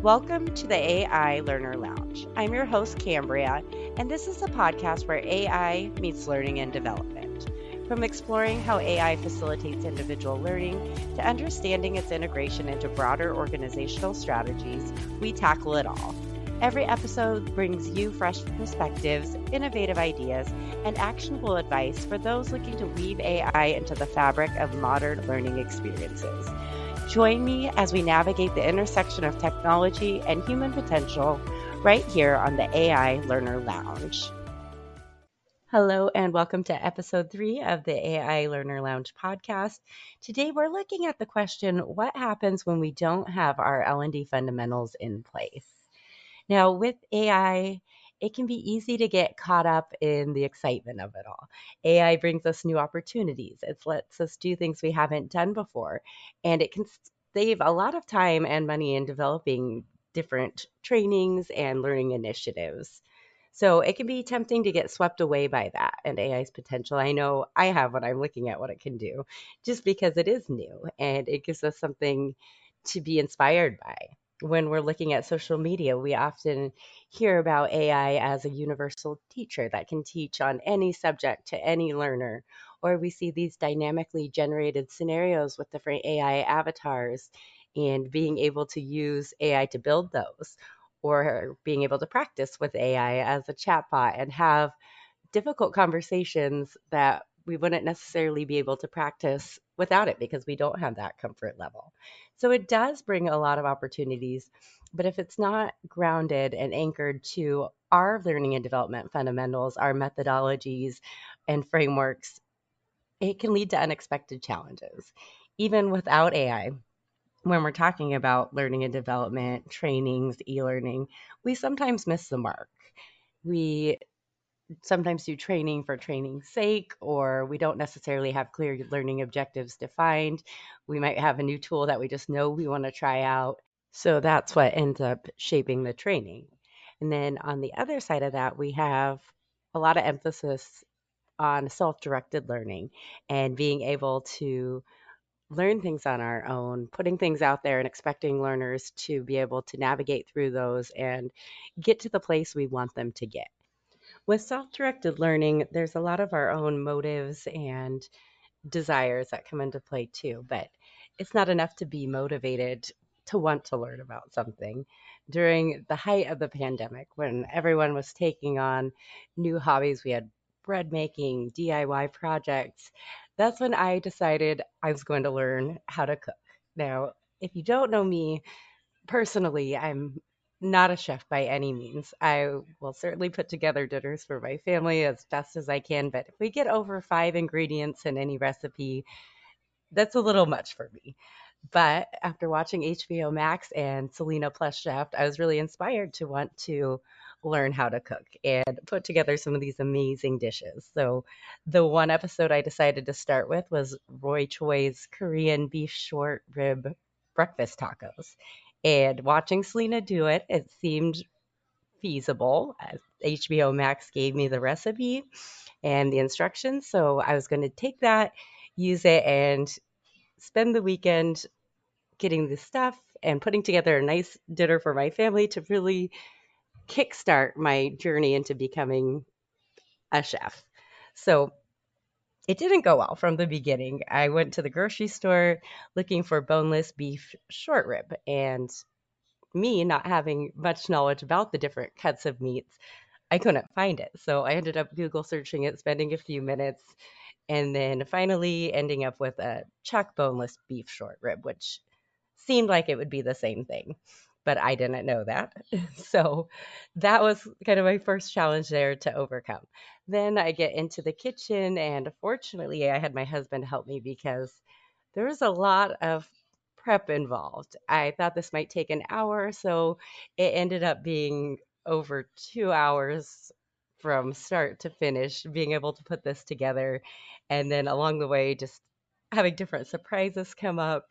Welcome to the AI Learner Lounge. I'm your host, Cambria, and this is a podcast where AI meets learning and development. From exploring how AI facilitates individual learning to understanding its integration into broader organizational strategies, we tackle it all. Every episode brings you fresh perspectives, innovative ideas, and actionable advice for those looking to weave AI into the fabric of modern learning experiences. Join me as we navigate the intersection of technology and human potential right here on the AI Learner Lounge. Hello and welcome to episode 3 of the AI Learner Lounge podcast. Today we're looking at the question, what happens when we don't have our L&D fundamentals in place? Now with AI, it can be easy to get caught up in the excitement of it all. AI brings us new opportunities. It lets us do things we haven't done before, and it can save a lot of time and money in developing different trainings and learning initiatives. So it can be tempting to get swept away by that and AI's potential. I know I have when I'm looking at what it can do, just because it is new and it gives us something to be inspired by. When we're looking at social media, we often hear about AI as a universal teacher that can teach on any subject to any learner, or we see these dynamically generated scenarios with different AI avatars and being able to use AI to build those, or being able to practice with AI as a chatbot and have difficult conversations that we wouldn't necessarily be able to practice without it because we don't have that comfort level. So it does bring a lot of opportunities, but if it's not grounded and anchored to our learning and development fundamentals, our methodologies and frameworks, it can lead to unexpected challenges. Even without AI, when we're talking about learning and development, trainings, e-learning, we sometimes miss the mark. We sometimes do training for training's sake, or we don't necessarily have clear learning objectives defined. We might have a new tool that we just know we want to try out. So that's what ends up shaping the training. And then on the other side of that, we have a lot of emphasis on self-directed learning and being able to learn things on our own, putting things out there and expecting learners to be able to navigate through those and get to the place we want them to get. With self-directed learning, there's a lot of our own motives and desires that come into play too, but it's not enough to be motivated to want to learn about something. During the height of the pandemic, when everyone was taking on new hobbies, we had bread making, DIY projects. That's when I decided I was going to learn how to cook. Now, if you don't know me personally, I'm not a chef by any means. I will certainly put together dinners for my family as best as I can, but if we get over 5 ingredients in any recipe, that's a little much for me. But after watching HBO Max and Selena + Chef, I was really inspired to want to learn how to cook and put together some of these amazing dishes. So the one episode I decided to start with was Roy Choi's Korean beef short rib breakfast tacos. And watching Selena do it, it seemed feasible. HBO Max gave me the recipe and the instructions, so I was going to take that, use it, and spend the weekend getting the stuff and putting together a nice dinner for my family to really kickstart my journey into becoming a chef. So it didn't go well from the beginning. I went to the grocery store looking for boneless beef short rib, and me not having much knowledge about the different cuts of meats, I couldn't find it. So I ended up Google searching it, spending a few minutes, and then finally ending up with a chuck boneless beef short rib, which seemed like it would be the same thing, but I didn't know that. So that was kind of my first challenge there to overcome. Then I get into the kitchen, and fortunately I had my husband help me because there was a lot of prep involved. I thought this might take an hour or so. It ended up being over 2 hours from start to finish, being able to put this together. And then along the way, just having different surprises come up,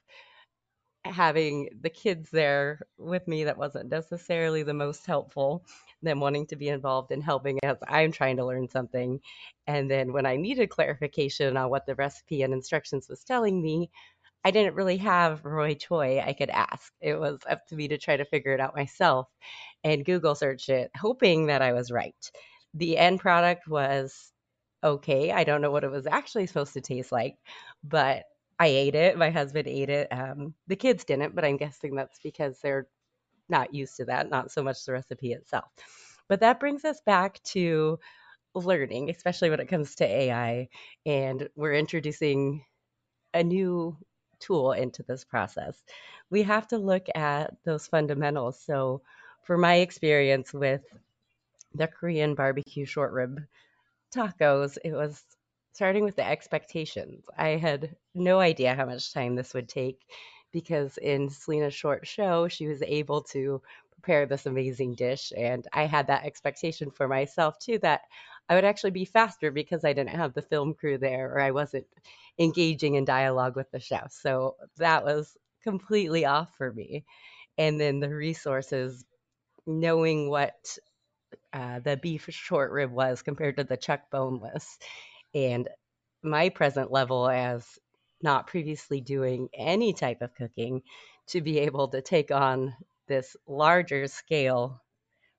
having the kids there with me, that wasn't necessarily the most helpful, them wanting to be involved in helping as I'm trying to learn something. And then when I needed clarification on what the recipe and instructions was telling me, I didn't really have Roy Choi I could ask. It was up to me to try to figure it out myself and Google search it, hoping that I was right. The end product was okay. I don't know what it was actually supposed to taste like, but I ate it. My husband ate it. The kids didn't, but I'm guessing that's because they're not used to that, not so much the recipe itself. But that brings us back to learning, especially when it comes to AI. And we're introducing a new tool into this process. We have to look at those fundamentals. So for my experience with the Korean barbecue short rib tacos, it was starting with the expectations. I had no idea how much time this would take, because in Selena's short show, she was able to prepare this amazing dish. And I had that expectation for myself too, that I would actually be faster because I didn't have the film crew there, or I wasn't engaging in dialogue with the chef. So that was completely off for me. And then the resources, knowing what the beef short rib was compared to the chuck boneless, and my present level as not previously doing any type of cooking, to be able to take on this larger scale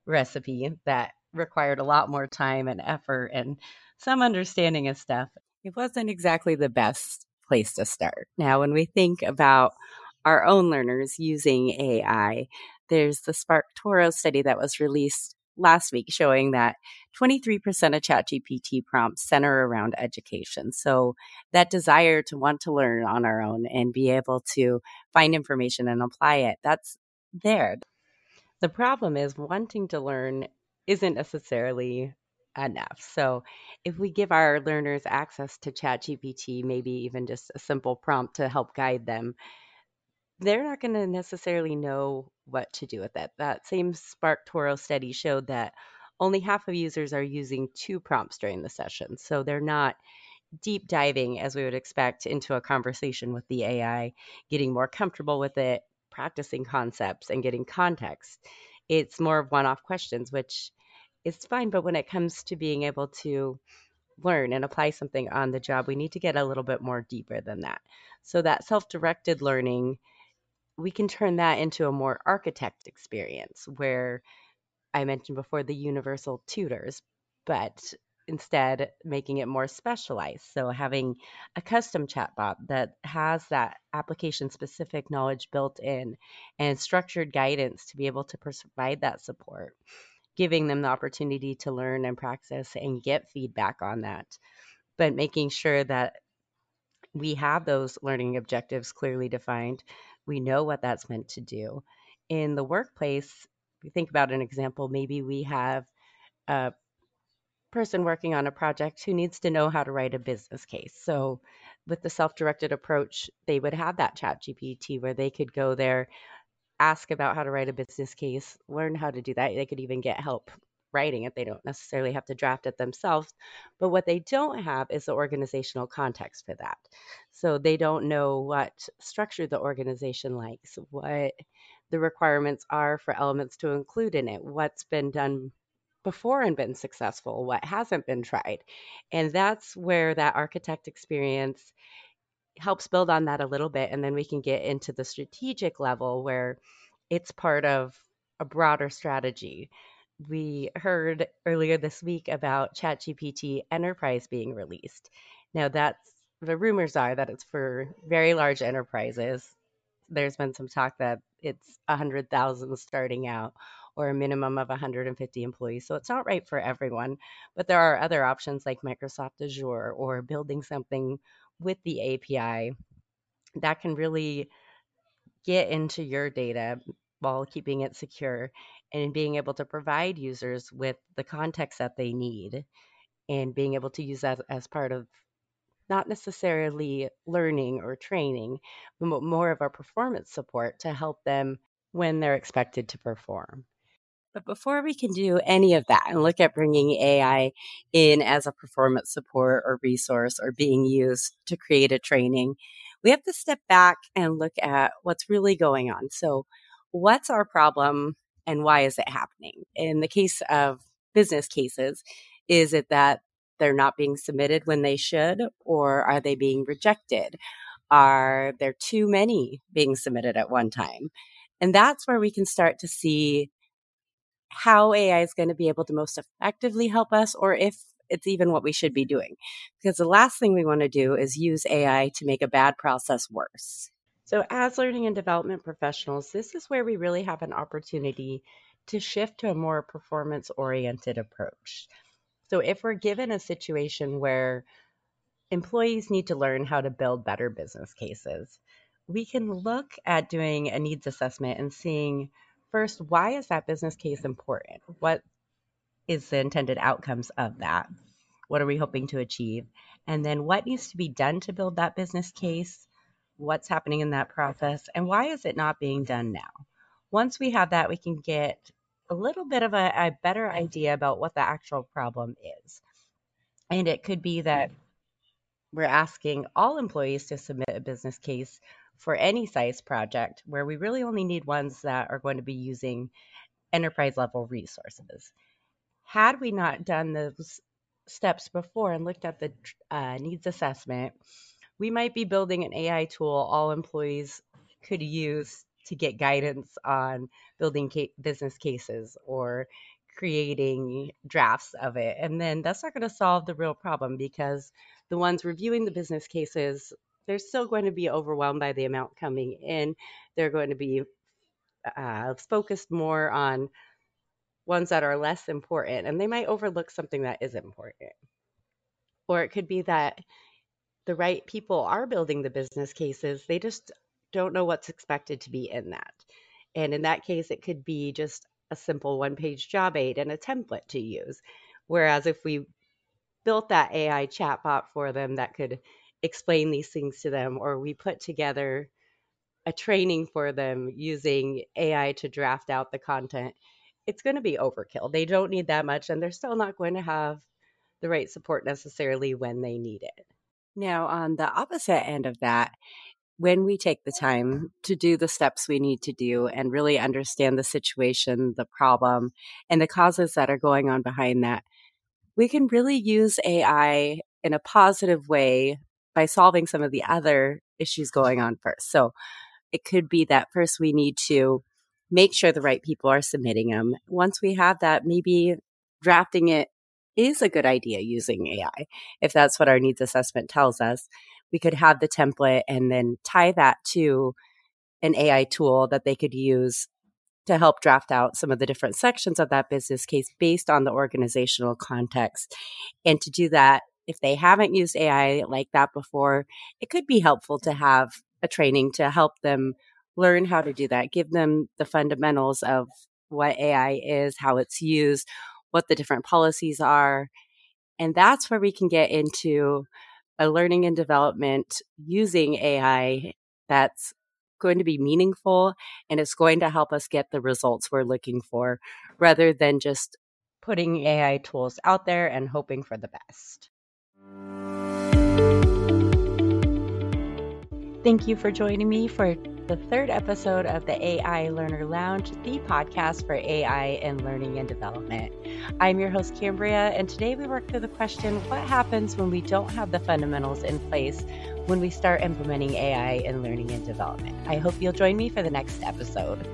recipe that required a lot more time and effort and some understanding of stuff. It wasn't exactly the best place to start. Now, when we think about our own learners using AI, there's the SparkToro study that was released last week showing that 23% of ChatGPT prompts center around education. So that desire to want to learn on our own and be able to find information and apply it, that's there. The problem is wanting to learn isn't necessarily enough. So if we give our learners access to ChatGPT, maybe even just a simple prompt to help guide them, they're not going to necessarily know what to do with it. That same SparkToro study showed that only half of users are using two prompts during the session. So they're not deep diving, as we would expect, into a conversation with the AI, getting more comfortable with it, practicing concepts, and getting context. It's more of one-off questions, which is fine. But when it comes to being able to learn and apply something on the job, we need to get a little bit more deeper than that. So that self-directed learning, we can turn that into a more architect experience, where I mentioned before the universal tutors, but instead making it more specialized. So having a custom chatbot that has that application specific knowledge built in and structured guidance to be able to provide that support, giving them the opportunity to learn and practice and get feedback on that, but making sure that we have those learning objectives clearly defined. We know what that's meant to do. In the workplace, if you think about an example, maybe we have a person working on a project who needs to know how to write a business case. So with the self-directed approach, they would have that ChatGPT where they could go there, ask about how to write a business case, learn how to do that. They could even get help writing it. They don't necessarily have to draft it themselves. But what they don't have is the organizational context for that. So they don't know what structure the organization likes, what the requirements are for elements to include in it, what's been done before and been successful, what hasn't been tried. And that's where that architect experience helps build on that a little bit. And then we can get into the strategic level where it's part of a broader strategy. We heard earlier this week about ChatGPT Enterprise being released. Now, that's the rumors are that it's for very large enterprises. There's been some talk that it's 100,000 starting out, or a minimum of 150 employees. So it's not right for everyone, but there are other options like Microsoft Azure or building something with the API that can really get into your data while keeping it secure and being able to provide users with the context that they need and being able to use that as part of not necessarily learning or training, but more of a performance support to help them when they're expected to perform. But before we can do any of that and look at bringing AI in as a performance support or resource or being used to create a training, we have to step back and look at what's really going on. So what's our problem and why is it happening? In the case of business cases, is it that they're not being submitted when they should, or are they being rejected? Are there too many being submitted at one time? And that's where we can start to see how AI is going to be able to most effectively help us, or if it's even what we should be doing. Because the last thing we want to do is use AI to make a bad process worse. So as learning and development professionals, this is where we really have an opportunity to shift to a more performance-oriented approach. So if we're given a situation where employees need to learn how to build better business cases, we can look at doing a needs assessment and seeing, first, why is that business case important? What is the intended outcomes of that? What are we hoping to achieve? And then what needs to be done to build that business case? What's happening in that process? And why is it not being done now? Once we have that, we can get a little bit of a better idea about what the actual problem is. And it could be that we're asking all employees to submit a business case for any size project, where we really only need ones that are going to be using enterprise level resources. Had we not done those steps before and looked at the needs assessment, we might be building an AI tool all employees could use to get guidance on building business cases or creating drafts of it. And then that's not going to solve the real problem, because the ones reviewing the business cases, they're still going to be overwhelmed by the amount coming in. They're going to be focused more on ones that are less important, and they might overlook something that is important. Or it could be that the right people are building the business cases. They just don't know what's expected to be in that. And in that case, it could be just a simple one-page job aid and a template to use. Whereas if we built that AI chatbot for them that could explain these things to them, or we put together a training for them using AI to draft out the content, it's going to be overkill. They don't need that much, and they're still not going to have the right support necessarily when they need it. Now, on the opposite end of that, when we take the time to do the steps we need to do and really understand the situation, the problem, and the causes that are going on behind that, we can really use AI in a positive way by solving some of the other issues going on first. So it could be that first we need to make sure the right people are submitting them. Once we have that, maybe drafting it is a good idea using AI. If that's what our needs assessment tells us, we could have the template and then tie that to an AI tool that they could use to help draft out some of the different sections of that business case based on the organizational context. And to do that, if they haven't used AI like that before, it could be helpful to have a training to help them learn how to do that, give them the fundamentals of what AI is, how it's used, what the different policies are. And that's where we can get into a learning and development using AI that's going to be meaningful and it's going to help us get the results we're looking for, rather than just putting AI tools out there and hoping for the best. Thank you for joining me for the third episode of the AI Learner Lounge, the podcast for AI and learning and development. I'm your host, Cambria, and today we work through the question, what happens when we don't have the fundamentals in place when we start implementing AI in learning and development? I hope you'll join me for the next episode.